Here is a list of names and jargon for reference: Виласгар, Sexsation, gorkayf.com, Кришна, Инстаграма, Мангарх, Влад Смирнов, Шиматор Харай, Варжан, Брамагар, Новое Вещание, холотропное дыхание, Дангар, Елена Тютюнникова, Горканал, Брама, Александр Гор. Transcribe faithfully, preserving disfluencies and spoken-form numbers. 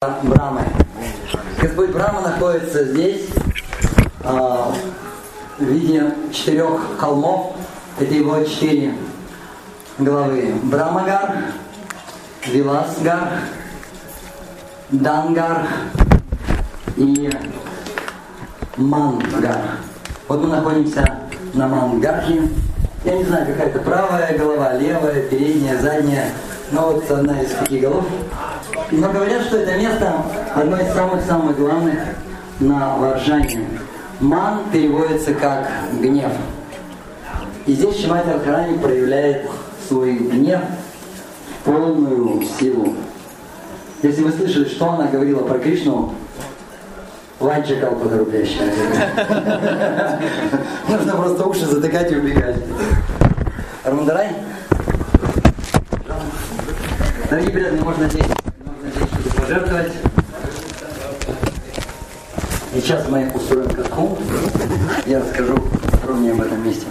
Брамы. Господь Брама находится здесь э, в виде четырех холмов. Это его четыре главы. Брамагар, Виласгар, Дангар и Мангарх. Вот мы находимся на Мангархе. Я не знаю, какая это правая голова, левая, передняя, задняя. Но вот одна из таких голов. Но говорят, что это место одно из самых-самых главных на Варжане. Ман переводится как гнев. И здесь Шиматор Харай проявляет свой гнев в полную силу. Если вы слышали, что она говорила про Кришну, ланчикал подрубящая. Нужно просто уши затыкать и убегать. Рамдарай? Дорогие преданные, можно здесь жертвовать. И сейчас мы устроим катку. Я расскажу подробнее об этом месте.